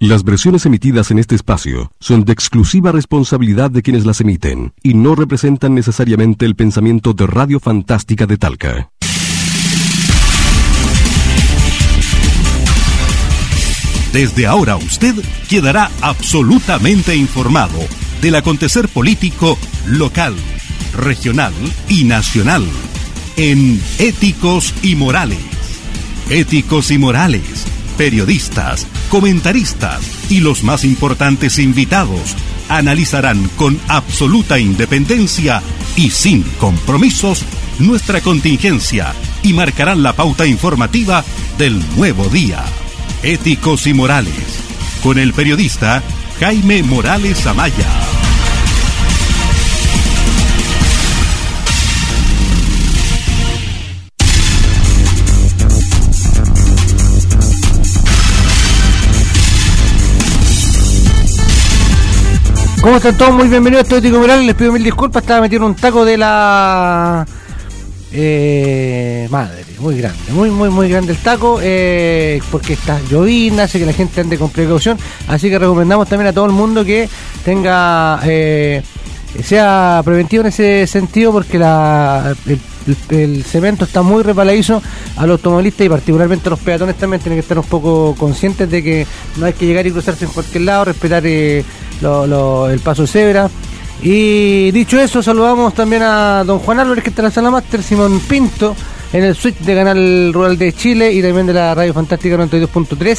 Las versiones emitidas en este espacio son de exclusiva responsabilidad de quienes las emiten y no representan necesariamente el pensamiento de Radio Fantástica de Talca. Desde ahora usted quedará absolutamente informado del acontecer político local, regional y nacional en Éticos y Morales. Éticos y Morales, periodistas, comentaristas y los más importantes invitados analizarán con absoluta independencia y sin compromisos nuestra contingencia y marcarán la pauta informativa del nuevo día. Éticos y Morales, con el periodista Jaime Morales Amaya. ¿Cómo están todos? Muy bienvenidos a este Ético Moral. Les pido mil disculpas, estaba metiendo un taco de la madre, muy grande, muy grande el taco, porque está lloviendo, hace que la gente ande con precaución, así que recomendamos también a todo el mundo que tenga sea preventivo en ese sentido, porque el cemento está muy resbaladizo a los automovilistas y particularmente a los peatones. También tienen que estar un poco conscientes de que no hay que llegar y cruzarse en cualquier lado, respetar el paso de cebra. Y dicho eso, saludamos también a don Juan Álvarez, que está en la sala máster, Simón Pinto en el switch de Canal Rural de Chile y también de la Radio Fantástica 92.3.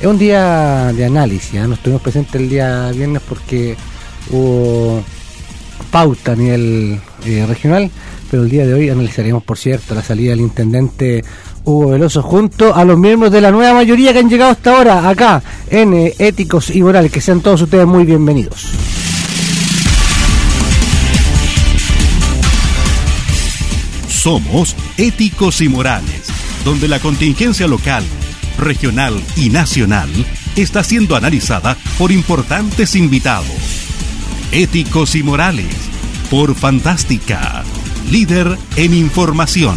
Es un día de análisis, ¿eh? No estuvimos presentes el día viernes porque hubo pauta a nivel regional, pero el día de hoy analizaremos, por cierto, la salida del intendente Hugo Veloso junto a los miembros de la Nueva Mayoría que han llegado hasta ahora acá en Éticos y Morales. Que sean todos ustedes muy bienvenidos. Somos Éticos y Morales, donde la contingencia local, regional y nacional está siendo analizada por importantes invitados. Éticos y Morales, por Fantástica, líder en información.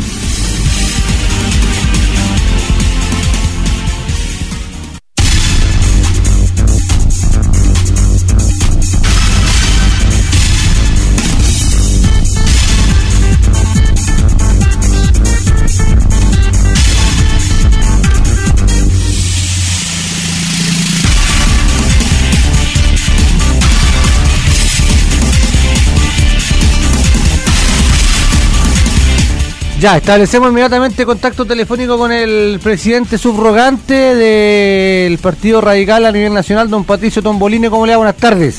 Ya, establecemos inmediatamente contacto telefónico con el presidente subrogante del Partido Radical a nivel nacional, don Patricio Tombolini. ¿Cómo le va? Buenas tardes.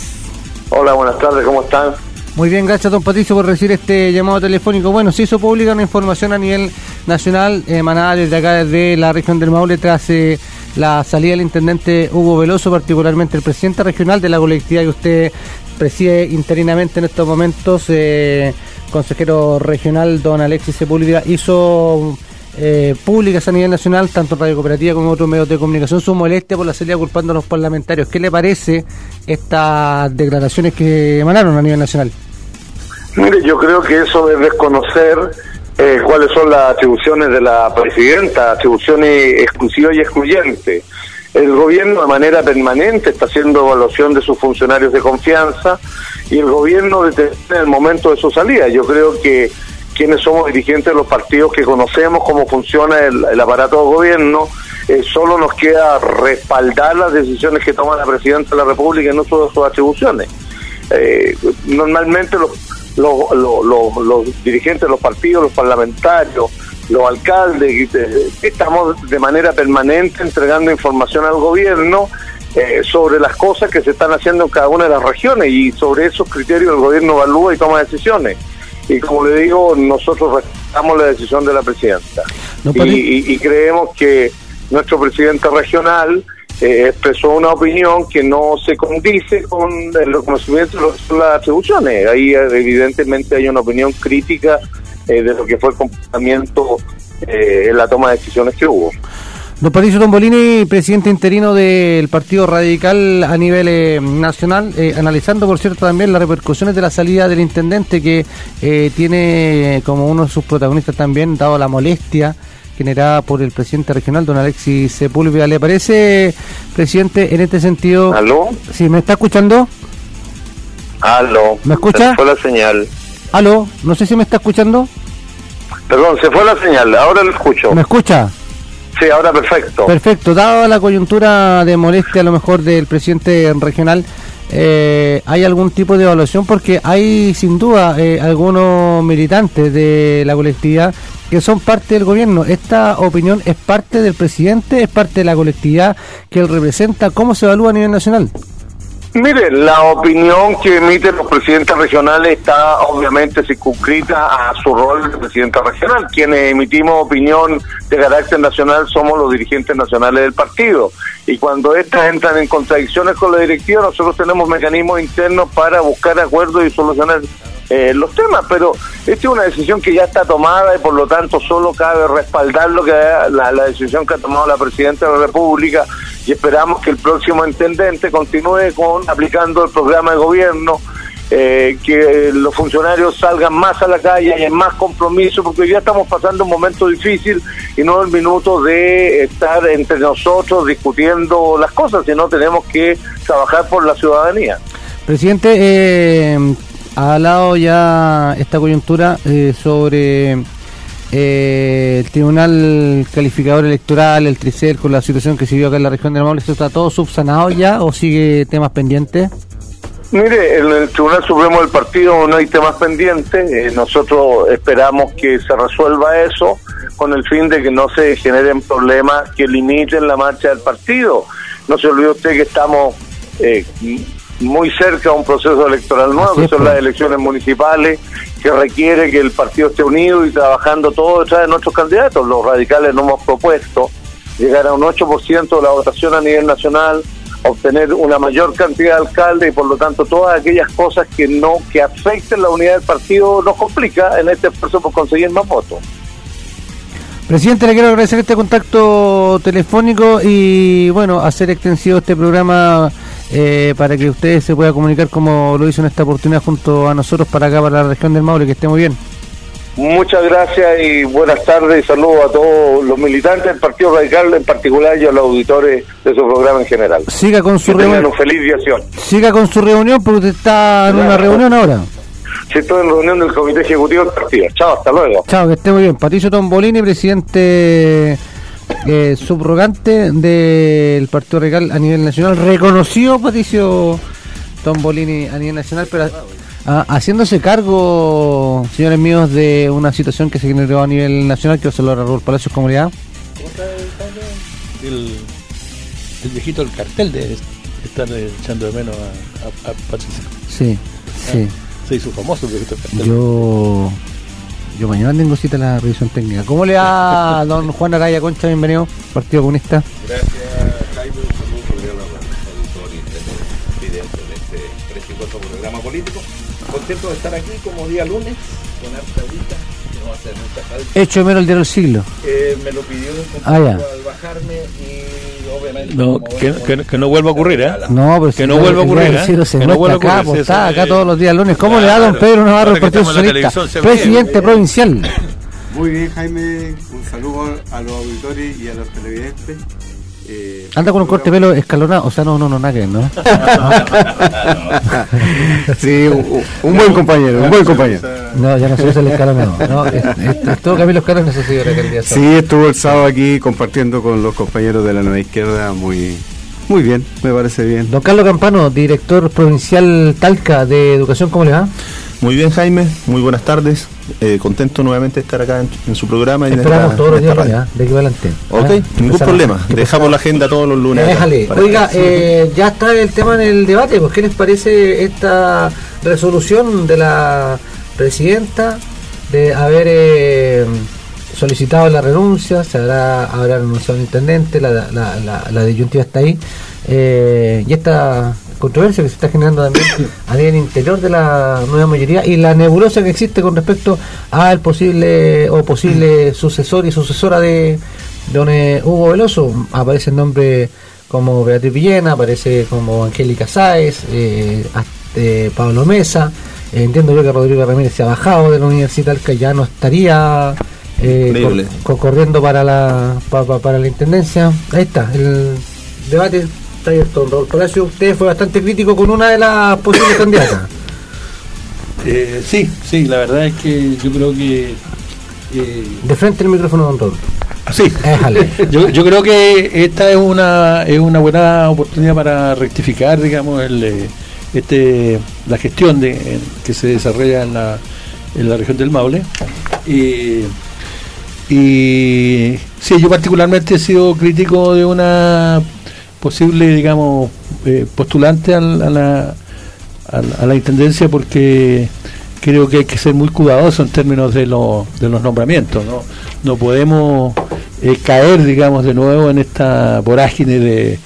Hola, buenas tardes, ¿cómo están? Muy bien, gracias don Patricio por recibir este llamado telefónico. Bueno, se hizo pública una información a nivel nacional emanada desde acá, desde la región del Maule, tras la salida del intendente Hugo Veloso, particularmente el presidente regional de la colectividad que usted preside interinamente en estos momentos, consejero regional don Alexis Sepúlveda, hizo públicas a nivel nacional, tanto en Radio Cooperativa como en otros medios de comunicación, su molestia por la salida culpando a los parlamentarios. ¿Qué le parece estas declaraciones que emanaron a nivel nacional? Mire, yo creo que eso es desconocer cuáles son las atribuciones de la presidenta, atribuciones exclusivas y excluyentes. El gobierno de manera permanente está haciendo evaluación de sus funcionarios de confianza y el gobierno en el momento de su salida. Yo creo que quienes somos dirigentes de los partidos que conocemos cómo funciona el aparato de gobierno, solo nos queda respaldar las decisiones que toma la Presidenta de la República en uso de sus atribuciones. Normalmente los dirigentes de los partidos, los parlamentarios, los alcaldes, estamos de manera permanente entregando información al gobierno sobre las cosas que se están haciendo en cada una de las regiones, y sobre esos criterios el gobierno evalúa y toma decisiones. Y como le digo, nosotros respetamos la decisión de la presidenta. No, y creemos que nuestro presidente regional expresó una opinión que no se condice con el reconocimiento de las atribuciones. Ahí evidentemente hay una opinión crítica de lo que fue el comportamiento en la toma de decisiones que hubo. Don Patricio Tombolini, presidente interino del Partido Radical a nivel nacional, analizando por cierto también las repercusiones de la salida del intendente, que tiene como uno de sus protagonistas también, dado la molestia generada por el presidente regional, don Alexis Sepúlveda. ¿Le parece, presidente, en este sentido? ¿Aló? ¿Sí, me está escuchando? ¿Aló? ¿Me escucha? Se fue la señal. ¿Aló? No sé si me está escuchando. Perdón, se fue la señal, ahora lo escucho. ¿Me escucha? Sí, ahora perfecto. Perfecto, dada la coyuntura de molestia a lo mejor del presidente regional, ¿hay algún tipo de evaluación? Porque hay sin duda algunos militantes de la colectividad que son parte del gobierno. ¿Esta opinión es parte del presidente, es parte de la colectividad que él representa? ¿Cómo se evalúa a nivel nacional? Mire, la opinión que emiten los presidentes regionales está obviamente circunscrita a su rol de presidente regional. Quienes emitimos opinión de carácter nacional somos los dirigentes nacionales del partido. Y cuando estas entran en contradicciones con la directiva, nosotros tenemos mecanismos internos para buscar acuerdos y solucionar los temas. Pero esta es una decisión que ya está tomada y por lo tanto solo cabe respaldar lo que la decisión que ha tomado la presidenta de la República. Y esperamos que el próximo intendente continúe aplicando el programa de gobierno, que los funcionarios salgan más a la calle, haya más compromiso, porque ya estamos pasando un momento difícil y no el minuto de estar entre nosotros discutiendo las cosas, sino tenemos que trabajar por la ciudadanía. Presidente, ha hablado ya esta coyuntura sobre... el Tribunal Calificador Electoral, el TRICER, con la situación que se vio acá en la región del Maule, ¿esto está todo subsanado ya o sigue temas pendientes? Mire, en el Tribunal Supremo del Partido no hay temas pendientes, nosotros esperamos que se resuelva eso con el fin de que no se generen problemas que limiten la marcha del partido. No se olvide usted que estamos muy cerca a un proceso electoral nuevo, que son las elecciones municipales, que requiere que el partido esté unido y trabajando todo detrás de nuestros candidatos. Los radicales nos hemos propuesto llegar a un 8% de la votación a nivel nacional, obtener una mayor cantidad de alcaldes y por lo tanto todas aquellas cosas que afecten la unidad del partido nos complica en este esfuerzo por conseguir más votos. Presidente, le quiero agradecer este contacto telefónico y bueno, hacer extensivo este programa para que ustedes se puedan comunicar como lo hizo en esta oportunidad junto a nosotros para acá, para la región del Maule. Que esté muy bien. Muchas gracias y buenas tardes y saludos a todos los militantes del Partido Radical en particular y a los auditores de su programa en general. Siga con su reunión. Un feliz día. Siga con su reunión porque usted está en una reunión ahora. Sí, estoy en reunión del Comité Ejecutivo del Partido. Chao, hasta luego. Chao, que esté muy bien. Patricio Tombolini, presidente subrogante del Partido Radical a nivel nacional, reconocido Patricio Tombolini a nivel nacional, pero haciéndose cargo, señores míos, de una situación que se generó a nivel nacional. Quiero saludar a Rodolfo Palacio, ¿cómo le va? ¿Cómo está el viejito del cartel de estar echando de menos a Patricio? Sí, sí. Se hizo famoso el viejito del cartel. Yo mañana tengo cita en la revisión técnica. ¿Cómo le va, don Juan Araya Concha? Bienvenido, Partido Comunista. Gracias, Jaime. Un saludo cordial a los auditores de este 34 programa político. Contento de estar aquí como día lunes, con harta guita, que no va a hacer mucha falta. Hecho menos el día del siglo. Me lo pidió un compañero al bajarme y obviamente... No, que no vuelva a ocurrir, ¿eh? No, pero que no vuelva a ocurrir, que no vuelva a ocurrir. Acá, está acá todos los días lunes. ¿Cómo le da don Pedro Navarro, el Partido Socialista, presidente provincial? Muy bien, Jaime. Un saludo a los auditores y a los televidentes. Anda con un corte de pelo escalonado, o sea, no, nada que ver, ¿no? Sí, un buen compañero. No, ya no se usa el escalonado. No, estuvo Camilo Escalón, no sé si era aquel día. Sí, estuvo el sábado aquí compartiendo con los compañeros de la Nueva Izquierda, muy bien, me parece bien. Don Carlos Campano, director provincial Talca de Educación, ¿cómo le va? Muy bien, Jaime, muy buenas tardes. Contento nuevamente de estar acá en su programa. Esperamos todos los días de aquí adelante. Ok, ningún problema. Dejamos la agenda todos los lunes. Déjale. Oiga, ya está el tema en el debate. Pues, ¿qué les parece esta resolución de la presidenta de haber solicitado la renuncia? Se habrá renunciado el intendente, la disyuntiva está ahí. Y esta controversia que se está generando también a nivel interior de la Nueva Mayoría y la nebulosa que existe con respecto al posible sucesor y sucesora de don Hugo Veloso. Aparece el nombre como Beatriz Villena, aparece como Angélica Sáez, Pablo Mesa. Entiendo yo que Rodrigo Ramírez se ha bajado de la Universidad Talca, ya no estaría corriendo para la intendencia. Ahí está, el debate está abierto. Rodolfo Palacio, usted fue bastante crítico con una de las posibles candidatas. Sí, la verdad es que yo creo que... de frente el micrófono, don Rodolfo. Sí, yo creo que esta es una buena oportunidad para rectificar, digamos, la gestión que se desarrolla en la región del Maule. Y sí, yo particularmente he sido crítico de una posible, digamos, postulante a la intendencia, porque creo que hay que ser muy cuidadoso en términos de los nombramientos, ¿no? No podemos caer, digamos, de nuevo en esta vorágine de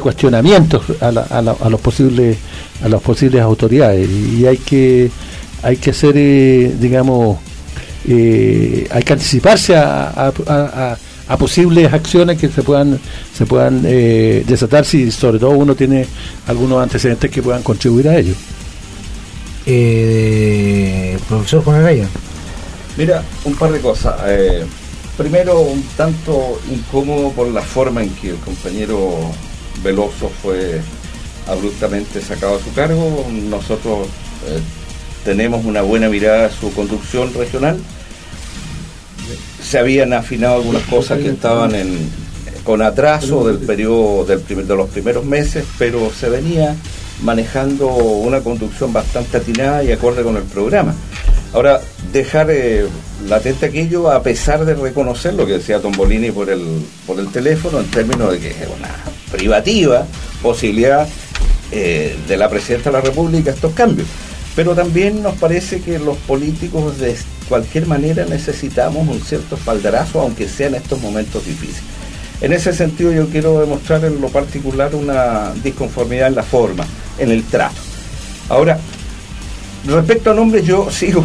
cuestionamientos a las posibles autoridades, y hay que ser hay que anticiparse a posibles acciones que se puedan desatar, si sobre todo uno tiene algunos antecedentes que puedan contribuir a ello. Profesor Juan Araya. Mira, un par de cosas. Primero, un tanto incómodo por la forma en que el compañero Veloso fue abruptamente sacado de su cargo. Nosotros tenemos una buena mirada a su conducción regional. Se habían afinado algunas cosas que estaban con atraso del periodo de los primeros meses, pero se venía manejando una conducción bastante atinada y acorde con el programa. Ahora, dejar latente aquello, a pesar de reconocer lo que decía Tombolini por el teléfono, en términos de que es una privativa posibilidad de la Presidenta de la República estos cambios. Pero también nos parece que los políticos de cualquier manera necesitamos un cierto espaldarazo, aunque sea en estos momentos difíciles. En ese sentido, yo quiero demostrar en lo particular una disconformidad en la forma, en el trato. Ahora, respecto a nombres, yo sigo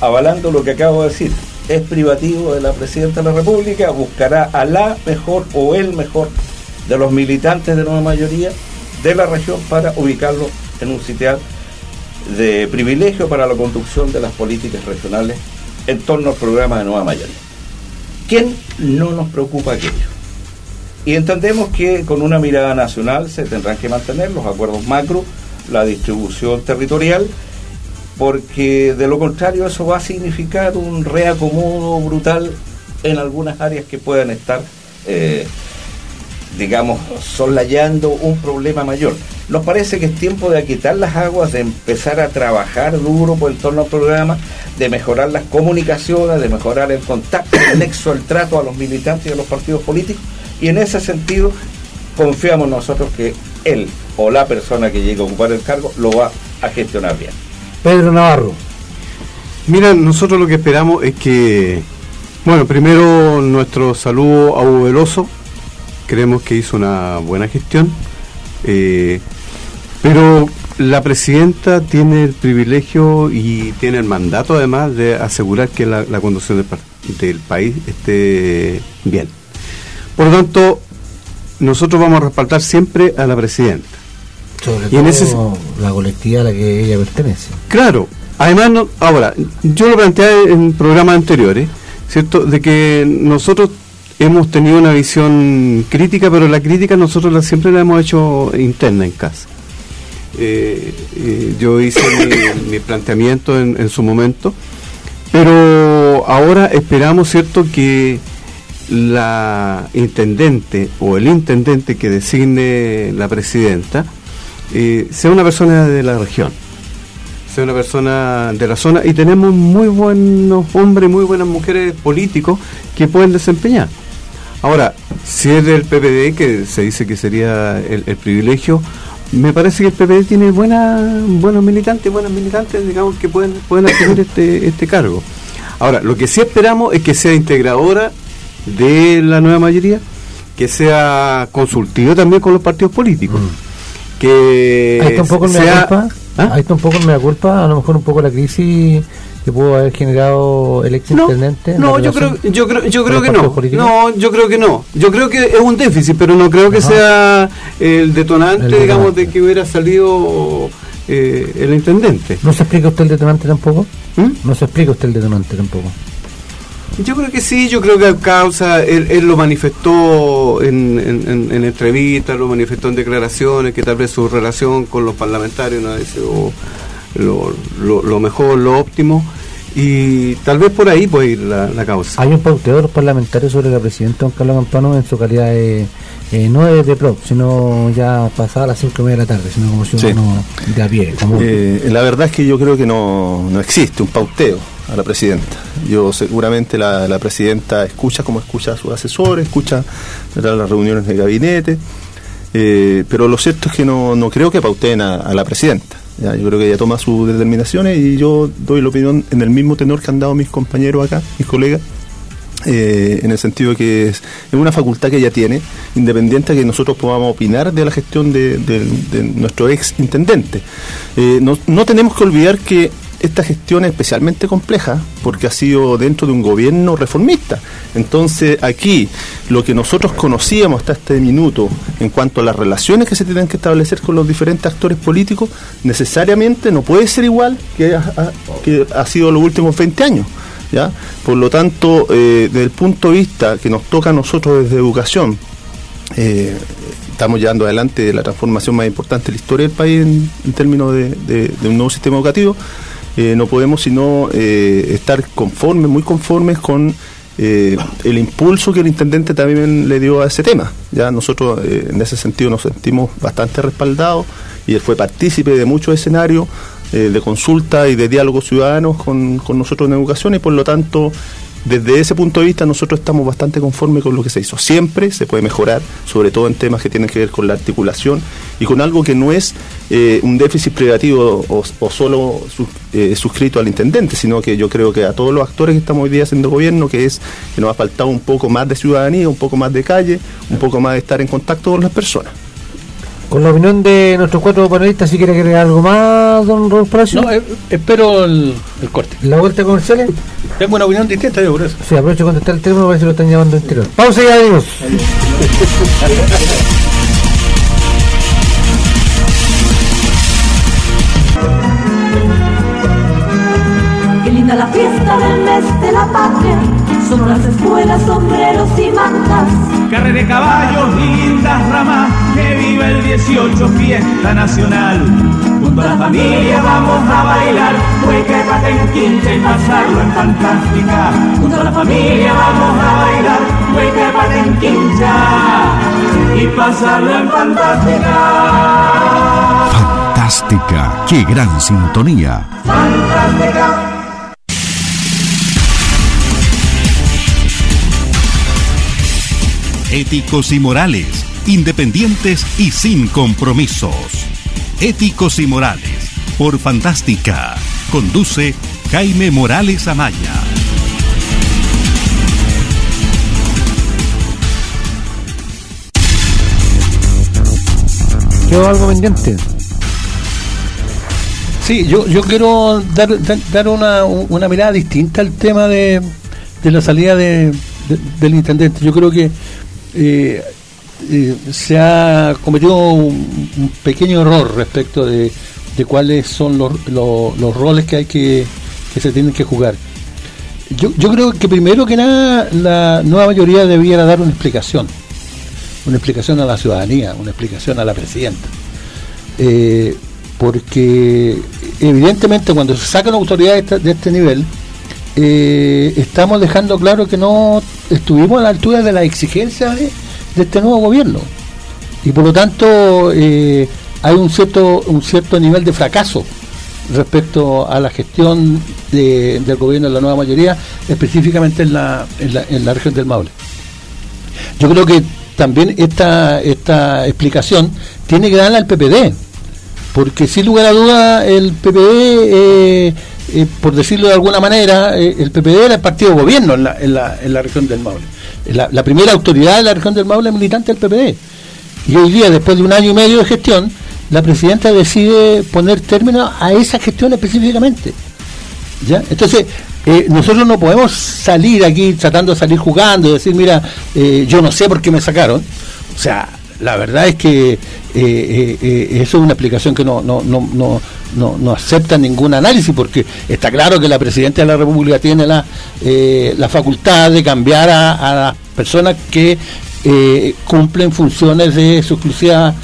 avalando lo que acabo de decir. Es privativo de la Presidenta de la República, buscará a la mejor o el mejor de los militantes de Nueva Mayoría de la región para ubicarlo en un sitial de privilegio para la conducción de las políticas regionales en torno al programa de Nueva Mayoría. ¿Quién no nos preocupa aquello? Y entendemos que con una mirada nacional se tendrán que mantener los acuerdos macro, la distribución territorial, porque de lo contrario eso va a significar un reacomodo brutal en algunas áreas que puedan estar, digamos, soslayando un problema mayor. Nos parece que es tiempo de aquitar las aguas, de empezar a trabajar duro por el torno al programa, de mejorar las comunicaciones, de mejorar el contacto, el nexo, el trato a los militantes y a los partidos políticos, y en ese sentido confiamos nosotros que él o la persona que llegue a ocupar el cargo lo va a gestionar bien. Pedro Navarro. Mira, nosotros lo que esperamos es que, bueno, primero nuestro saludo a Hugo Veloso. Creemos que hizo una buena gestión, pero la presidenta tiene el privilegio y tiene el mandato además de asegurar que la conducción del país esté bien. Por lo tanto, nosotros vamos a respaldar siempre a la presidenta. Sobre todo en ese... la colectividad a la que ella pertenece. Claro, además, no, ahora, yo lo planteé en programas anteriores, ¿cierto?, de que nosotros hemos tenido una visión crítica, pero la crítica nosotros siempre la hemos hecho interna en casa. Yo hice mi planteamiento en su momento, pero ahora esperamos, ¿cierto?, que la intendente o el intendente que designe la presidenta sea una persona de la región, sea una persona de la zona, y tenemos muy buenos hombres, muy buenas mujeres políticos que pueden desempeñar. Ahora, si es del PPD, que se dice que sería el privilegio, me parece que el PPD tiene buenos militantes, digamos, que pueden asumir este cargo. Ahora, lo que sí esperamos es que sea integradora de la Nueva Mayoría, que sea consultivo también con los partidos políticos. Que ahí está un poco a lo mejor un poco la crisis que pudo haber generado el exintendente. No, yo creo que no. Yo creo que es un déficit, pero no creo que sea el detonante, digamos, de que hubiera salido el intendente. ¿No se explica usted el detonante tampoco? ¿No se explica usted el detonante tampoco? Yo creo que sí, yo creo que a causa, él lo manifestó en entrevistas, lo manifestó en declaraciones, que tal vez su relación con los parlamentarios no ha sido lo mejor, lo óptimo, y tal vez por ahí puede ir la causa. Hay un pauteo de los parlamentarios sobre la presidenta don Carlos Campano en su calidad de, no de PRO, sino ya pasada las 5:30 de la tarde, sino como ciudadano de a pie. La verdad es que yo creo que no existe un pauteo a la presidenta. Yo seguramente la presidenta escucha como escucha a sus asesores, escucha las reuniones de gabinete, pero lo cierto es que no creo que pauteen a la presidenta. Ya, yo creo que ella toma sus determinaciones y yo doy la opinión en el mismo tenor que han dado mis compañeros acá, mis colegas, en el sentido que es una facultad que ella tiene, independiente a que nosotros podamos opinar de la gestión de nuestro ex intendente. No tenemos que olvidar que esta gestión es especialmente compleja porque ha sido dentro de un gobierno reformista. Entonces aquí lo que nosotros conocíamos hasta este minuto en cuanto a las relaciones que se tienen que establecer con los diferentes actores políticos necesariamente no puede ser igual que ha sido los últimos 20 años. ¿Ya? Por lo tanto, desde el punto de vista que nos toca a nosotros desde educación, estamos llevando adelante la transformación más importante de la historia del país en términos de un nuevo sistema educativo. No podemos sino estar conformes, muy conformes con el impulso que el intendente también le dio a ese tema. Ya nosotros en ese sentido nos sentimos bastante respaldados y él fue partícipe de muchos escenarios de consulta y de diálogos ciudadanos con nosotros en educación y por lo tanto desde ese punto de vista nosotros estamos bastante conformes con lo que se hizo. Siempre se puede mejorar, sobre todo en temas que tienen que ver con la articulación y con algo que no es un déficit privativo o solo suscrito al intendente, sino que yo creo que a todos los actores que estamos hoy día haciendo gobierno, que es que nos ha faltado un poco más de ciudadanía, un poco más de calle, un poco más de estar en contacto con las personas. Con la opinión de nuestros cuatro panelistas, si quiere agregar algo más, don Rodolfo Palacio. No, espero el corte. ¿La vuelta comercial? Tengo una opinión distinta, yo por eso. Sí, aprovecho de contestar el teléfono, parece que lo están llamando en interior. Pausa y adiós. Qué linda la fiesta del mes de la patria. Son las escuelas, sombreros y mantas. Carrera de caballos, lindas ramas, que viva el 18, fiesta nacional. Junto a la familia vamos a bailar, hueca y pata en quinta y pasarla en fantástica. Junto a la familia vamos a bailar, hueca y pata en quinta y pasarla en fantástica. Fantástica, qué gran sintonía. Fantástica. Éticos y morales, independientes y sin compromisos. Éticos y morales, por Fantástica. Conduce Jaime Morales Amaya. ¿Quedó algo pendiente? Sí, yo quiero dar una mirada distinta al tema de la salida del intendente. Yo creo que se ha cometido un pequeño error respecto de cuáles son los roles que hay que se tienen que jugar. Yo creo que primero que nada la nueva mayoría debiera dar una explicación a la ciudadanía, una explicación a la presidenta, porque evidentemente cuando se sacan autoridades de este nivel, estamos dejando claro que no estuvimos a la altura de las exigencias de este nuevo gobierno y por lo tanto hay un cierto nivel de fracaso respecto a la gestión del gobierno de la nueva mayoría, específicamente en la región del Maule. Yo creo que también esta explicación tiene que darla al PPD, porque sin lugar a duda el PPD por decirlo de alguna manera, el PPD era el partido de gobierno en la región del Maule. La primera autoridad de la región del Maule es militante del PPD. Y hoy día, después de un año y medio de gestión, la presidenta decide poner término a esa gestión específicamente. ¿Ya? Entonces, nosotros no podemos salir aquí tratando de salir jugando y decir, mira, yo no sé por qué me sacaron. O sea, La verdad es que eso es una explicación que no acepta ningún análisis, porque está claro que la Presidenta de la República tiene la facultad de cambiar a las personas que cumplen funciones de su exclusiva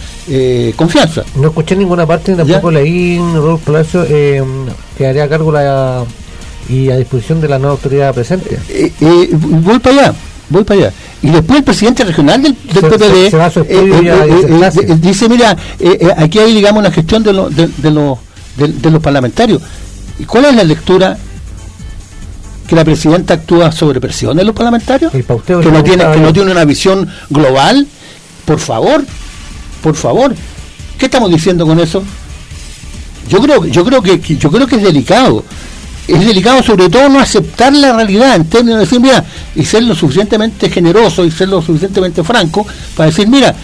confianza. No escuché en ninguna parte, tampoco leí, Rodolfo Palacio, quedaría a cargo y a disposición de la nueva autoridad presente. Voy para allá. Y después el presidente regional del PPD dice, mira, aquí hay, digamos, una gestión de los parlamentarios. ¿Y cuál es la lectura? ¿Que la presidenta actúa sobre presión de los parlamentarios? ¿Que no tiene una visión global? Por favor. ¿Qué estamos diciendo con eso? Yo creo que es delicado. Es delicado, sobre todo, no aceptar la realidad en términos de decir, mira, y ser lo suficientemente generoso y ser lo suficientemente franco para decir, mira,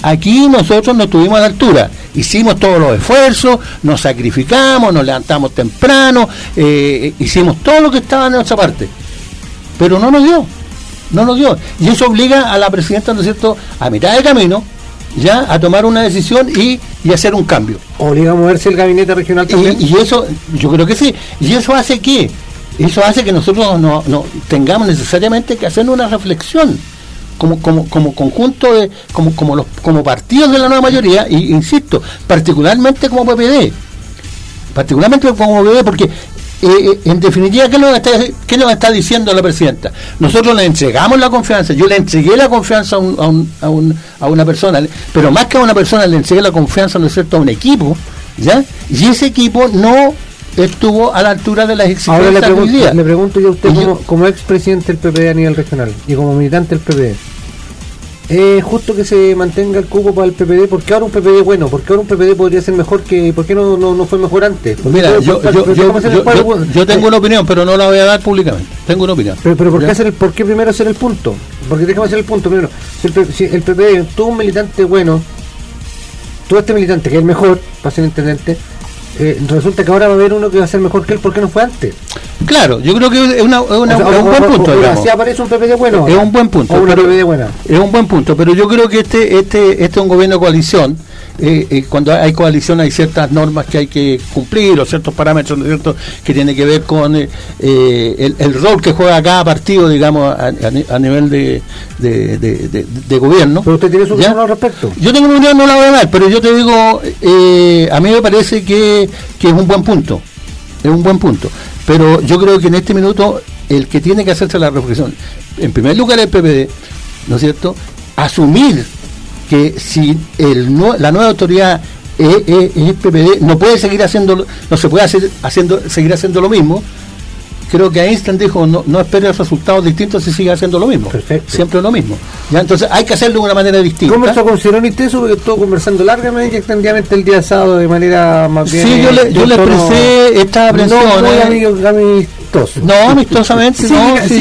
aquí nosotros no estuvimos a la altura, hicimos todos los esfuerzos, nos sacrificamos, nos levantamos temprano, hicimos todo lo que estaba en nuestra parte, pero no nos dio, y eso obliga a la presidenta, ¿no es cierto?, a mitad de camino ya a tomar una decisión y hacer un cambio. Obliga a moverse el gabinete regional también. Y eso, yo creo que sí. Y eso hace que nosotros no tengamos necesariamente que hacer una reflexión como conjunto de como partidos de la nueva mayoría, y insisto, particularmente como PPD, porque en definitiva, ¿qué nos está diciendo la presidenta? Nosotros le entregamos la confianza, yo le entregué la confianza a una persona, pero más que a una persona le entregué la confianza, ¿no es cierto?, a un equipo, ¿ya? Y ese equipo no estuvo a la altura de las exigencias. Ahora le pregunto yo a usted, como expresidente del PPD a nivel regional y como militante del PPD, ¿es justo que se mantenga el cupo para el PPD? Porque ahora un PPD bueno, porque ahora un PPD podría ser mejor que... ¿Por qué no fue mejor antes? Mira, yo tengo una opinión, pero no la voy a dar públicamente. Tengo una opinión. Pero ¿por qué primero hacer el punto? Porque déjame hacer el punto primero. Si el PPD tuvo un militante bueno, todo este militante que es el mejor para ser intendente, resulta que ahora va a haber uno que va a ser mejor que él, ¿por qué no fue antes? Claro, yo creo que es un buen punto. Si aparece un PPD bueno, es un buen punto. Pero yo creo que este es un gobierno de coalición. Cuando hay coalición hay ciertas normas que hay que cumplir, o ciertos parámetros, ¿no es cierto?, que tiene que ver con el rol que juega cada partido, digamos, a nivel de gobierno. Pero usted tiene su opinión al respecto. Yo tengo una opinión, no la voy a dar, pero yo te digo, a mí me parece que es un buen punto. Pero yo creo que en este minuto el que tiene que hacerse la reflexión, en primer lugar, el PPD, ¿no es cierto?, asumir que si la nueva autoridad es PPD, no puede seguir haciendo, no se puede seguir haciendo lo mismo. Creo que Einstein dijo, no espere resultados distintos si sigue haciendo lo mismo. Perfecto. Siempre lo mismo. Ya, entonces hay que hacerlo de una manera distinta. Conversó con Cironi y Teso, porque estuvo conversando largamente y extendidamente el día sábado de manera más bien... Sí, yo le expresé esta aprensión. Amistosamente.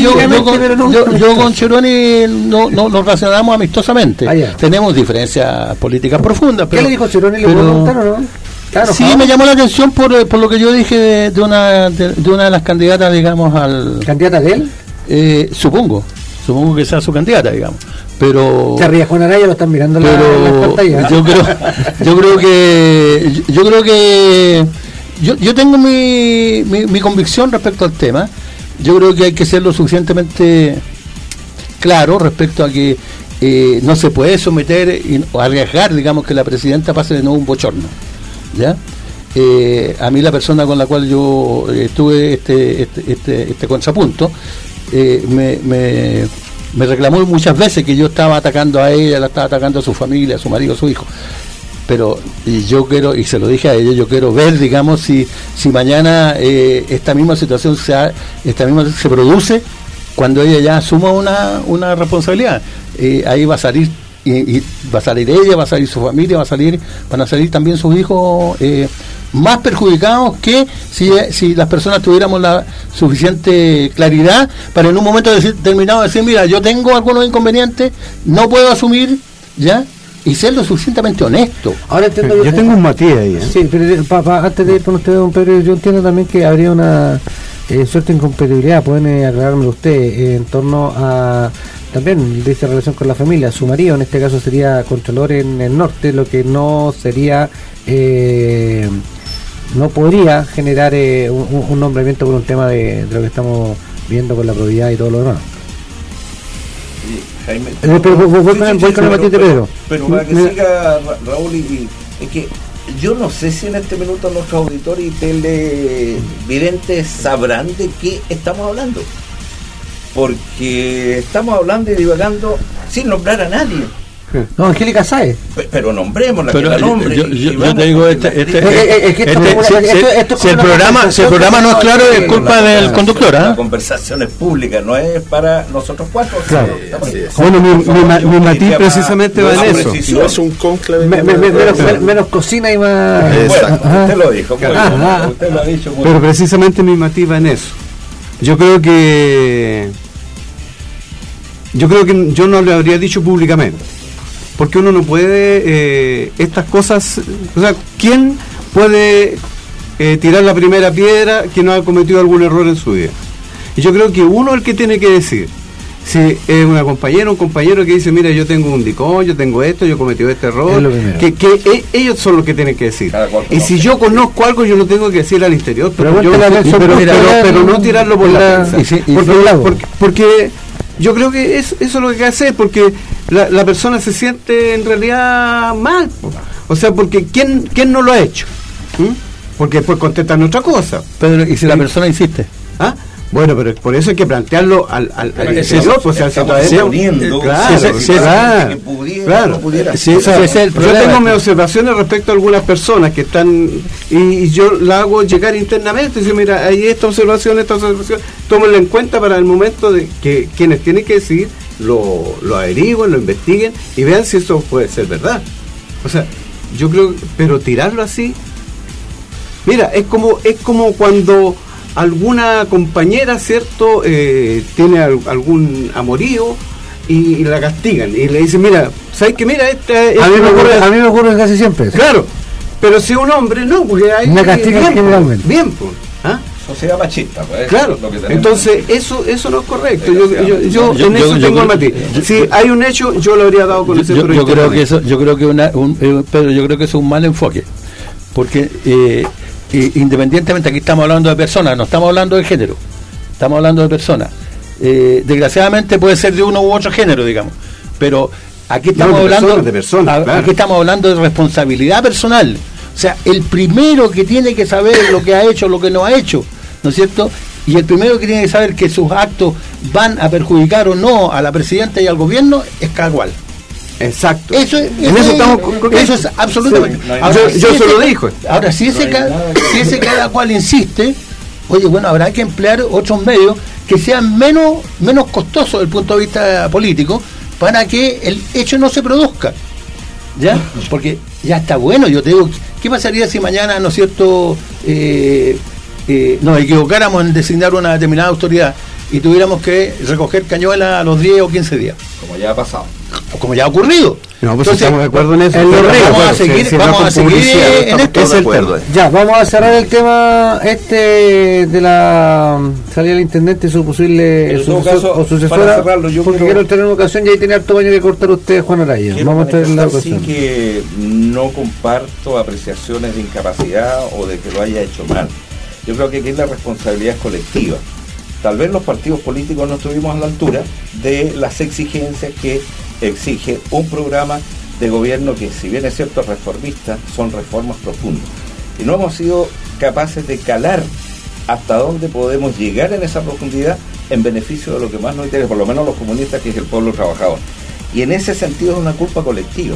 Yo con Cironi nos relacionamos amistosamente. Tenemos diferencias políticas profundas. ¿Qué le dijo Cironi? ¿Le preguntaron o no? Claro, sí, me llamó la atención por lo que yo dije de una de las candidatas, digamos, al... ¿Candidata de él? Supongo que sea su candidata, digamos, pero... Se ríe, Juan Araya lo están mirando en la pantalla. Yo tengo mi convicción respecto al tema. Yo creo que hay que ser lo suficientemente claro respecto a que no se puede someter o arriesgar, digamos, que la presidenta pase de nuevo un bochorno. ¿Ya? A mí la persona con la cual yo tuve este contrapunto me reclamó muchas veces que yo estaba atacando a ella, la estaba atacando a su familia, a su marido, a su hijo. Pero y se lo dije a ella, yo quiero ver, digamos, si mañana esta misma situación se produce cuando ella ya asuma una responsabilidad. Ahí va a salir. Y va a salir ella, va a salir su familia, van a salir también sus hijos más perjudicados que si las personas tuviéramos la suficiente claridad para en un momento determinado decir, mira, yo tengo algunos inconvenientes, no puedo asumir, ¿ya?, y ser lo suficientemente honesto. Ahora entiendo, yo tengo un matiz ahí, ¿eh? Sí, pero antes de ir con usted, don Pedro, yo entiendo también que habría una suerte de incompatibilidad, pueden aclarármelo usted, en torno a también dice relación con la familia, su marido en este caso sería controlador en el norte, lo que no sería, no podría generar un nombramiento por un tema de lo que estamos viendo con la probidad y todo lo demás. Jaime, voy con la matiz de Pedro. Pero para que siga Raúl, y es que yo no sé si en este minuto nuestros auditores y televidentes sabrán de qué estamos hablando, porque estamos hablando y divagando sin nombrar a nadie. No, Angélica Sáez. Pero nombrémosla, que la nombre. Yo te digo, si el programa no es claro, es culpa del conductor. La conversación es pública, no es para nosotros cuatro. Claro. Bueno, mi matiz precisamente va en eso. No es un conclave. Menos cocina y más. Usted lo dijo. Usted lo ha dicho. Pero precisamente mi matiz va en eso. Yo creo que yo no lo habría dicho públicamente, porque uno no puede estas cosas, o sea, ¿quién puede tirar la primera piedra que no ha cometido algún error en su vida? Y yo creo que uno es el que tiene que decir, si es una compañera o un compañero que dice, mira, yo tengo un dicón, yo tengo esto, yo cometí este error, que ellos son los que tienen que decir. Y si yo conozco algo, yo lo tengo que decir al exterior, pero no tirarlo por la prensa. Porque yo creo que eso es lo que hace, porque la persona se siente en realidad mal. O sea, porque ¿quién no lo ha hecho? ¿Mm? Porque después contestan otra cosa. Pero, ¿y si la persona insiste? ¿Ah? Bueno, pero por eso hay que plantearlo al exterior, o sea, yo tengo mis observaciones respecto a algunas personas que están, y yo la hago llegar internamente, y digo, mira, hay esta observación, tómenla en cuenta para el momento de que quienes tienen que decidir lo averigüen, lo investiguen y vean si eso puede ser verdad. O sea, yo creo, pero tirarlo así, mira, es como cuando alguna compañera, ¿cierto?, tiene algún amorío y la castigan y le dicen, mira, ¿sabes qué? Mira, a mí me ocurre casi siempre. Claro, pero si un hombre no, porque hay una castigan generalmente. Bien, pues. ¿Ah? Sociedad machista, pues. Claro. Es lo que entonces, eso no es correcto. Yo tengo el matiz. Si hay un hecho, yo lo habría dado a conocer. Yo creo que eso es un mal enfoque, porque independientemente, aquí estamos hablando de personas, no estamos hablando de género, estamos hablando de personas. Desgraciadamente puede ser de uno u otro género, digamos, pero aquí estamos hablando de personas, aquí estamos hablando de responsabilidad personal. O sea, el primero que tiene que saber lo que ha hecho, lo que no ha hecho, ¿no es cierto? Y el primero que tiene que saber que sus actos van a perjudicar o no a la presidenta y al gobierno es cada cual. Exacto. Eso es absolutamente. Yo se lo digo. Ahora, si ese cada cual insiste, oye, bueno, habrá que emplear otros medios que sean menos costosos desde el punto de vista político para que el hecho no se produzca. ¿Ya? Porque ya está bueno. Yo te digo, ¿qué pasaría si mañana, ¿no es cierto?, nos equivocáramos en designar una determinada autoridad y tuviéramos que recoger cañuelas a los 10 o 15 días. Como ya ha pasado. Como ya ha ocurrido. No, pues entonces, estamos de acuerdo en eso. Vamos a seguir en esto. Ya, vamos a cerrar el tema de la salida del intendente y su posible sucesora. Cerrarlo, quiero tener una ocasión y ahí tiene harto baño que cortar usted, Juan Araya. Vamos a tener la ocasión. Así que no comparto apreciaciones de incapacidad o de que lo haya hecho mal. Yo creo que aquí la responsabilidad es colectiva. Tal vez los partidos políticos no estuvimos a la altura de las exigencias que exige un programa de gobierno que, si bien es cierto, reformista, son reformas profundas. Y no hemos sido capaces de calar hasta dónde podemos llegar en esa profundidad en beneficio de lo que más nos interesa, por lo menos los comunistas, que es el pueblo trabajador. Y en ese sentido es una culpa colectiva.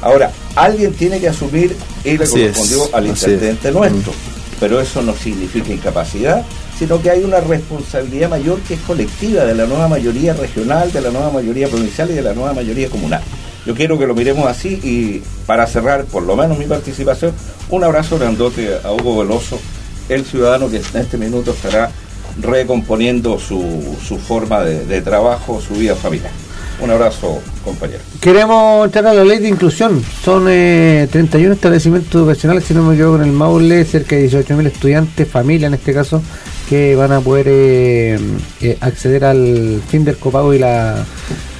Ahora, alguien tiene que asumir y le correspondió al intendente nuestro. Pero eso no significa incapacidad, sino que hay una responsabilidad mayor que es colectiva de la nueva mayoría regional, de la nueva mayoría provincial y de la nueva mayoría comunal. Yo quiero que lo miremos así, y para cerrar, por lo menos mi participación, un abrazo grandote a Hugo Veloso, el ciudadano que en este minuto estará recomponiendo su forma de trabajo, su vida familiar. Un abrazo, compañero. Queremos entrar a la ley de inclusión. Son 31 establecimientos educacionales, si no me equivoco, en el Maule, cerca de 18.000 estudiantes, familias en este caso, que van a poder acceder al fin del copago y la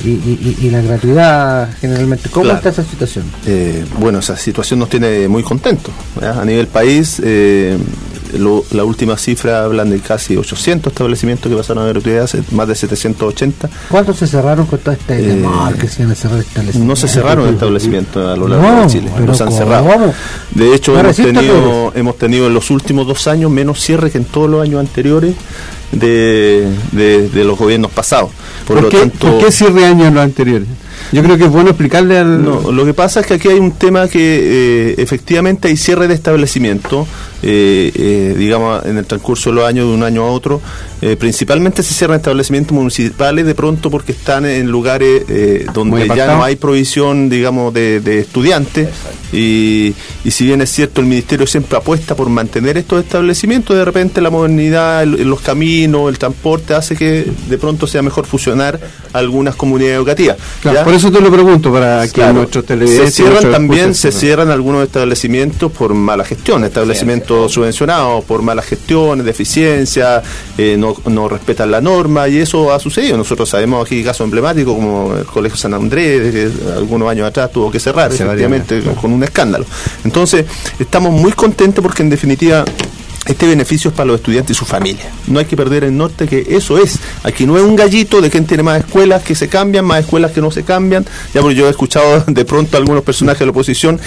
y la gratuidad generalmente. ¿Cómo claro. está esa situación? Bueno, esa situación nos tiene muy contentos, ¿verdad? A nivel país, la última cifra hablan de casi 800 establecimientos que pasaron a gratuidad, más de 780. ¿Cuántos se cerraron con todo este temor que se iban a cerrar establecimientos? No se cerraron establecimientos a lo largo de Chile, no se han cerrado. De hecho, hemos tenido en los últimos 2 años menos cierres que en todos los años anteriores de los gobiernos pasados. ¿Por qué cierre años los anteriores? Yo creo que es bueno explicarle al... No, lo que pasa es que aquí hay un tema que efectivamente hay cierre de establecimiento, digamos, en el transcurso de los años, de un año a otro. Principalmente se cierran establecimientos municipales de pronto porque están en lugares donde ya no hay provisión, digamos, de estudiantes. Y si bien es cierto, el Ministerio siempre apuesta por mantener estos establecimientos, de repente la modernidad, los caminos, el transporte, hace que de pronto sea mejor fusionar algunas comunidades educativas. Claro, por eso te lo pregunto, para que claro, nuestros televidentes... Se cierran algunos establecimientos por mala gestión, establecimientos subvencionados por mala gestión, deficiencia, no respetan la norma, y eso ha sucedido. Nosotros sabemos aquí casos emblemáticos como el Colegio San Andrés, que algunos años atrás tuvo que cerrar, efectivamente, con un escándalo. Entonces, estamos muy contentos porque en definitiva... Este beneficio es para los estudiantes y sus familias. No hay que perder el norte, que eso es. Aquí no es un gallito de quién tiene más escuelas que se cambian, más escuelas que no se cambian. Ya, porque yo he escuchado de pronto a algunos personajes de la oposición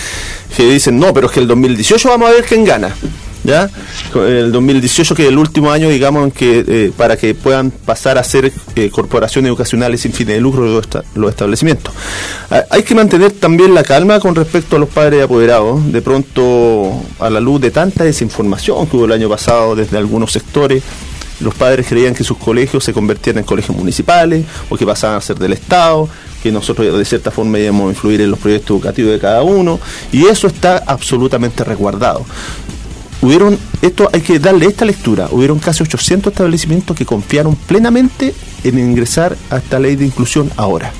que dicen, no, pero es que el 2018 vamos a ver quién gana. ¿Ya? El 2018, que es el último año, digamos, en que para que puedan pasar a ser corporaciones educacionales sin fines de lucro los establecimientos. Hay que mantener también la calma con respecto a los padres apoderados. De pronto, a la luz de tanta desinformación que hubo el año pasado desde algunos sectores, los padres creían que sus colegios se convertían en colegios municipales o que pasaban a ser del Estado, que nosotros de cierta forma íbamos a influir en los proyectos educativos de cada uno, y eso está absolutamente resguardado. Hay que darle esta lectura. Hubieron casi 800 establecimientos que confiaron plenamente en ingresar a esta ley de inclusión ahora.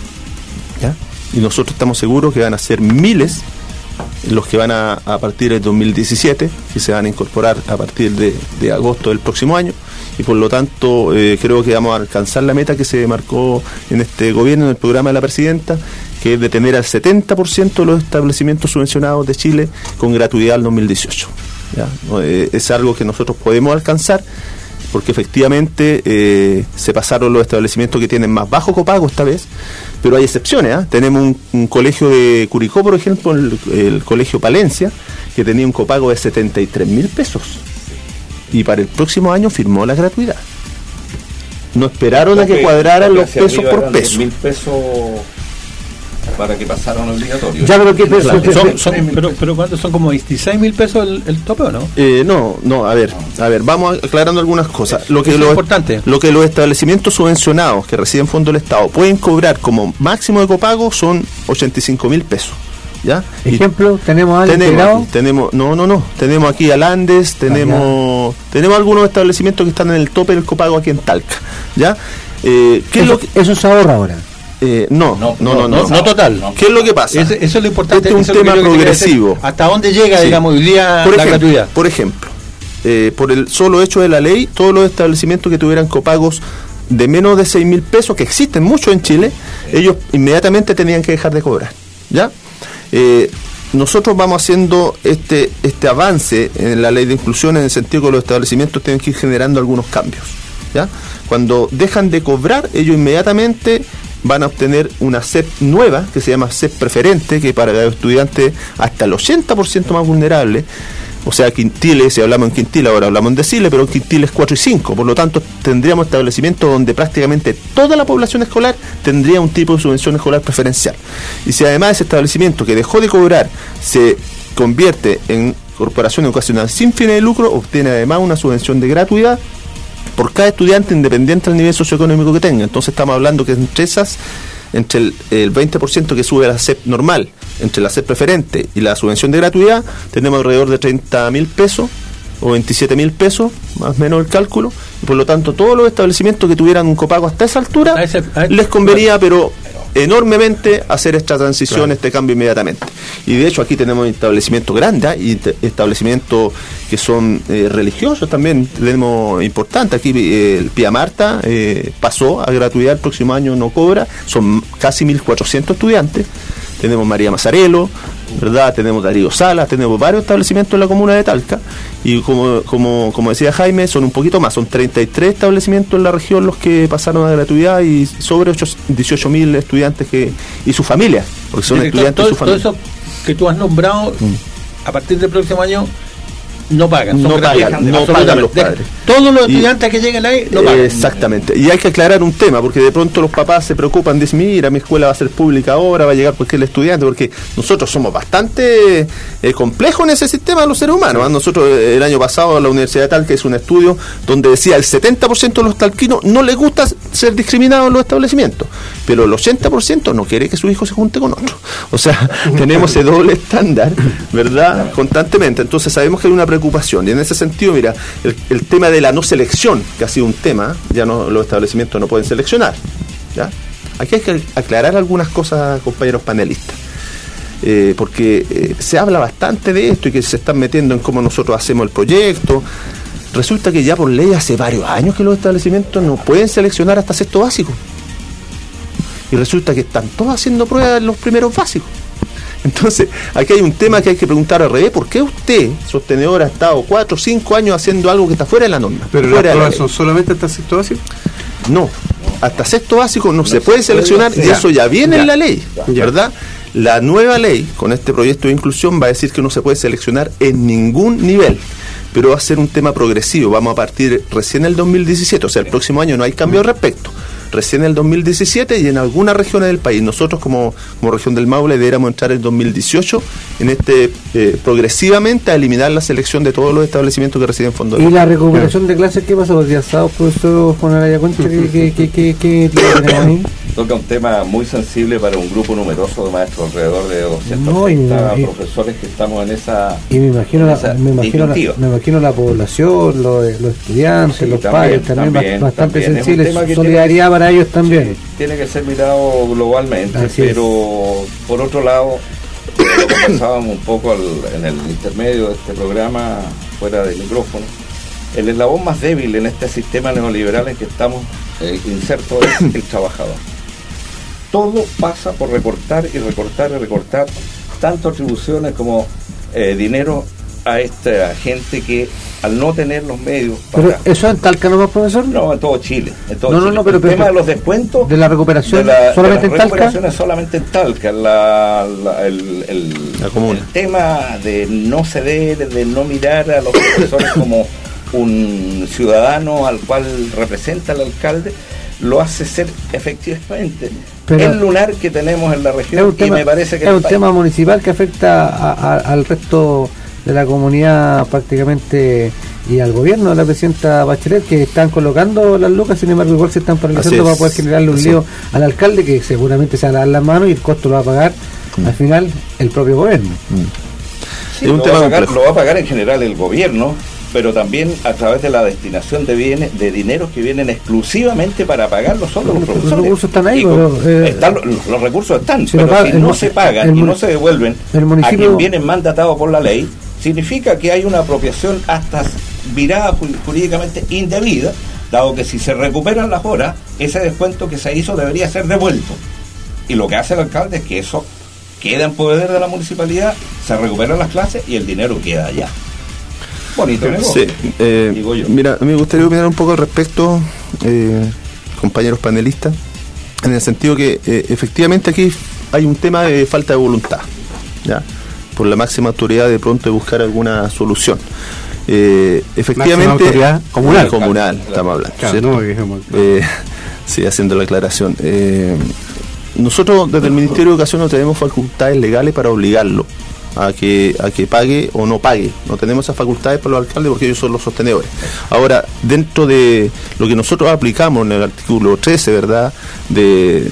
¿Ya? Y nosotros estamos seguros que van a ser miles los que van a partir del 2017, que se van a incorporar a partir de agosto del próximo año. Y por lo tanto, creo que vamos a alcanzar la meta que se marcó en este gobierno, en el programa de la presidenta, que es de tener al 70% de los establecimientos subvencionados de Chile con gratuidad al 2018. ¿Ya? Es algo que nosotros podemos alcanzar porque efectivamente se pasaron los establecimientos que tienen más bajo copago esta vez, pero hay excepciones, ¿eh? Tenemos un colegio de Curicó, por ejemplo, el Colegio Palencia, que tenía un copago de 73.000 pesos, y para el próximo año firmó la gratuidad. No esperaron a que cuadraran los pesos por peso. Para que pasaran obligatorios. Ya, pero ¿qué pesos? Pero ¿cuántos son? ¿Como 16.000 pesos el tope o no? No, a ver, vamos aclarando algunas cosas. Lo que los establecimientos subvencionados que reciben fondo del Estado pueden cobrar como máximo de copago son 85.000 pesos. ¿Ya? Ejemplo, tenemos aquí Alandes, tenemos algunos establecimientos que están en el tope del copago aquí en Talca, ¿ya? Eso se ahorra ahora. No total. No. ¿Qué es lo que pasa? Eso es lo importante. Este es un tema progresivo. ¿Hasta dónde llega, digamos, hoy día la gratuidad? Por ejemplo, por el solo hecho de la ley, todos los establecimientos que tuvieran copagos de menos de 6.000 pesos, que existen muchos en Chile, ellos inmediatamente tenían que dejar de cobrar, ¿ya? Nosotros vamos haciendo este avance en la ley de inclusión, en el sentido que los establecimientos tienen que ir generando algunos cambios, ¿ya? Cuando dejan de cobrar, ellos inmediatamente van a obtener una SEP nueva, que se llama SEP preferente, que para los estudiantes hasta el 80% más vulnerable, o sea, quintiles, si hablamos en quintil, ahora hablamos en deciles, pero en quintiles 4 y 5, por lo tanto tendríamos establecimientos donde prácticamente toda la población escolar tendría un tipo de subvención escolar preferencial. Y si además ese establecimiento que dejó de cobrar se convierte en corporación educacional sin fines de lucro, obtiene además una subvención de gratuidad por cada estudiante, independiente del nivel socioeconómico que tenga. Entonces estamos hablando que entre el 20% que sube la SEP normal, entre la SEP preferente y la subvención de gratuidad, tenemos alrededor de 30.000 pesos o 27.000 pesos, más o menos el cálculo. Por lo tanto, todos los establecimientos que tuvieran un copago hasta esa altura les convenía, pero enormemente hacer esta transición, claro, este cambio inmediatamente. Y de hecho aquí tenemos establecimientos grandes y establecimientos que son religiosos también, tenemos importantes. Aquí el Pía Marta pasó a gratuidad, el próximo año no cobra, son casi 1.400 estudiantes. Tenemos María Mazzarello, ¿verdad? Tenemos Darío Salas, tenemos varios establecimientos en la comuna de Talca. Y como decía Jaime, son un poquito más, son 33 establecimientos en la región los que pasaron a gratuidad y sobre 18.000 estudiantes que y sus familias, porque son estudiantes y sus familias. Todo eso que tú has nombrado, a partir del próximo año no pagan, son no pagan los padres. Todos los estudiantes que lleguen ahí no pagan. Exactamente, y hay que aclarar un tema, porque de pronto los papás se preocupan, dicen, mira, mi escuela va a ser pública ahora, va a llegar cualquier estudiante, porque nosotros somos bastante complejos en ese sistema de los seres humanos, ¿eh? Nosotros el año pasado la Universidad de Talca hizo un estudio donde decía el 70% de los talquinos no les gusta ser discriminados en los establecimientos, pero el 80% no quiere que su hijo se junte con otro. O sea, tenemos ese doble estándar, ¿verdad? Constantemente. Entonces sabemos que hay una preocupación, y en ese sentido, mira, el tema de la no selección, que ha sido un tema, ya no, los establecimientos no pueden seleccionar, ¿ya? Aquí hay que aclarar algunas cosas, compañeros panelistas, porque se habla bastante de esto y que se están metiendo en cómo nosotros hacemos el proyecto. Resulta que ya por ley hace varios años que los establecimientos no pueden seleccionar hasta sexto básico, y resulta que están todos haciendo pruebas en los primeros básicos. Entonces, aquí hay un tema que hay que preguntar al revés. ¿Por qué usted, sostenedor, ha estado 4 o 5 años haciendo algo que está fuera de la norma? ¿Pero las pruebas son solamente hasta sexto básico? No, hasta sexto básico no se puede seleccionar, y eso ya viene en la ley, ¿verdad? La nueva ley, con este proyecto de inclusión, va a decir que no se puede seleccionar en ningún nivel, pero va a ser un tema progresivo. Vamos a partir recién el 2017, o sea, el próximo año no hay cambio al respecto. Recién el 2017 y en algunas regiones del país. Nosotros como Región del Maule deberíamos entrar en 2018 en este progresivamente a eliminar la selección de todos los establecimientos que reciben fondos. ¿Y la recuperación de clases qué pasa los días sábados, profesor Juan Araya Concha? ¿Qué tenemos ahí? Toca un tema muy sensible para un grupo numeroso de maestros, alrededor de 230 profesores que estamos en esa. Y me imagino la población, los estudiantes, sí, los padres, también bastante sensibles, solidaridad para ellos también. Sí, tiene que ser mirado globalmente, pero por otro lado, lo conversábamos un poco en el intermedio de este programa, fuera del micrófono, el eslabón más débil en este sistema neoliberal en que estamos insertos es el trabajador. Todo pasa por recortar y recortar y recortar, tanto atribuciones como dinero a esta gente que al no tener los medios para... ¿Pero eso en Talca no va, profesor? No, en todo Chile. El tema de los descuentos... ¿De la recuperación solamente en Talca? La recuperación es solamente en Talca. El tema de no ceder, de no mirar a los profesores como un ciudadano al cual representa el alcalde, lo hace ser efectivamente el lunar que tenemos en la región, y me parece que es un tema municipal que afecta al resto de la comunidad prácticamente, y al gobierno de la presidenta Bachelet, que están colocando las lucas, sin embargo igual se están paralizando para poder generarle un lío al alcalde, que seguramente se va a lavar las manos y el costo lo va a pagar al final el propio gobierno. Sí, lo va a pagar en general el gobierno, pero también a través de la destinación de bienes, de dineros que vienen exclusivamente para pagar los otros profesores. Los recursos están ahí, los recursos están, si pero paga, si no se pagan y no se devuelven a quien vienen mandatados por la ley, significa que hay una apropiación hasta virada jurídicamente indebida, dado que si se recuperan las horas, ese descuento que se hizo debería ser devuelto. Y lo que hace el alcalde es que eso queda en poder de la municipalidad, se recuperan las clases y el dinero queda allá. Bonito negocio, digo yo. Mira, me gustaría opinar un poco al respecto, compañeros panelistas, en el sentido que efectivamente aquí hay un tema de falta de voluntad, ¿ya? Por la máxima autoridad de pronto de buscar alguna solución. Efectivamente, autoridad comunal estamos hablando, ¿cierto? Sí, haciendo la aclaración. Nosotros desde el Ministerio de Educación no tenemos facultades legales para obligarlo a que pague o no pague. No tenemos esas facultades para los alcaldes porque ellos son los sostenedores. Ahora, dentro de lo que nosotros aplicamos en el artículo 13, ¿verdad?, que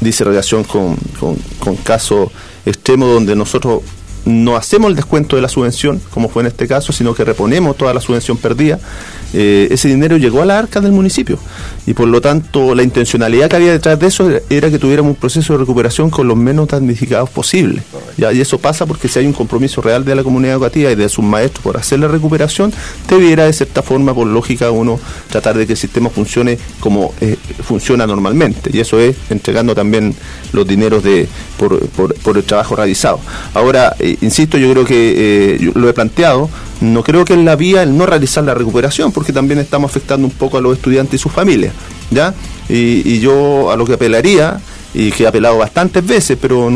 dice relación con casos extremos donde nosotros no hacemos el descuento de la subvención, como fue en este caso, sino que reponemos toda la subvención perdida, ese dinero llegó a las arcas del municipio, y por lo tanto la intencionalidad que había detrás de eso era que tuviéramos un proceso de recuperación con los menos damnificados posible. ¿Ya? Y eso pasa porque si hay un compromiso real de la comunidad educativa y de sus maestros por hacer la recuperación, debiera de cierta forma, por lógica, uno tratar de que el sistema funcione como funciona normalmente, y eso es entregando también los dineros por el trabajo realizado. Ahora, insisto, yo creo que yo lo he planteado, no creo que es la vía el no realizar la recuperación, porque también estamos afectando un poco a los estudiantes y sus familias, ¿ya? Y yo a lo que apelaría, y que he apelado bastantes veces, pero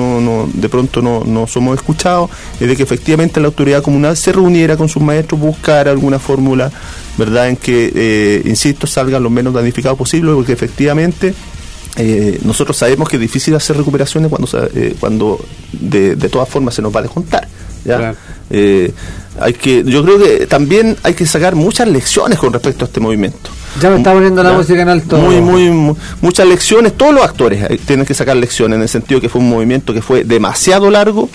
de pronto no somos escuchados, es de que efectivamente la autoridad comunal se reuniera con sus maestros, buscara alguna fórmula, ¿verdad?, en que, insisto, salgan los menos damnificados posible, porque efectivamente... nosotros sabemos que es difícil hacer recuperaciones cuando de todas formas se nos va a descontar, ¿ya? Claro. Yo creo que también hay que sacar muchas lecciones con respecto a este movimiento. Ya me está poniendo la música en alto. Muchas lecciones, todos los actores tienen que sacar lecciones, en el sentido que fue un movimiento que fue demasiado largo,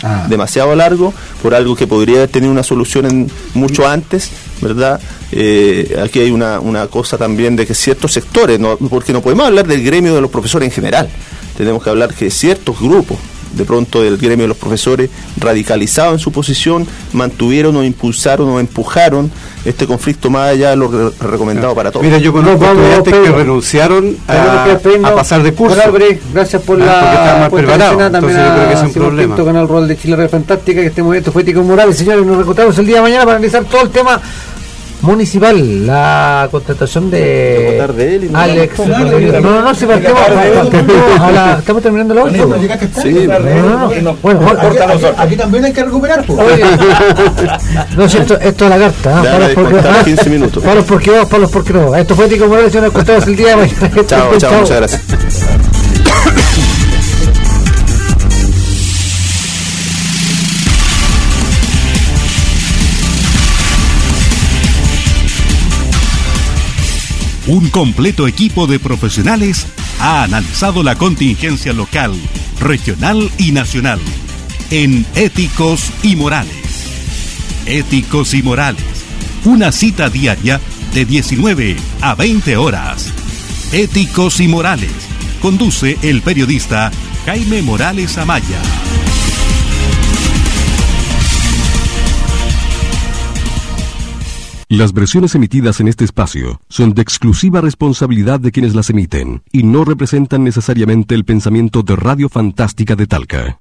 por algo que podría haber tenido una solución mucho antes, ¿verdad? Aquí hay una cosa también de que ciertos sectores, porque no podemos hablar del gremio de los profesores en general, tenemos que hablar que ciertos grupos, de pronto del gremio de los profesores, radicalizados en su posición, mantuvieron o impulsaron o empujaron este conflicto más allá de lo recomendado para todos. Mira, yo conozco estudiantes que renunciaron a pasar de curso. Gracias por la preparación. Entonces yo creo que es un problema. Canal Rural de Chile, Radio Fantástica, que este movimiento fue Tico Morales. Señores, nos encontramos el día de mañana para analizar todo el tema municipal, la contratación de Alex. No, si partimos estamos terminando la última. Bueno, aquí también hay que recuperar, pues. Oye, no, esto es la carta, paros porque no. Esto fue Tico Morales, nos encontramos el día de mañana. Chao, muchas gracias. Un completo equipo de profesionales ha analizado la contingencia local, regional y nacional en Éticos y Morales. Éticos y Morales, una cita diaria de 19 a 20 horas. Éticos y Morales, conduce el periodista Jaime Morales Amaya. Las versiones emitidas en este espacio son de exclusiva responsabilidad de quienes las emiten y no representan necesariamente el pensamiento de Radio Fantástica de Talca.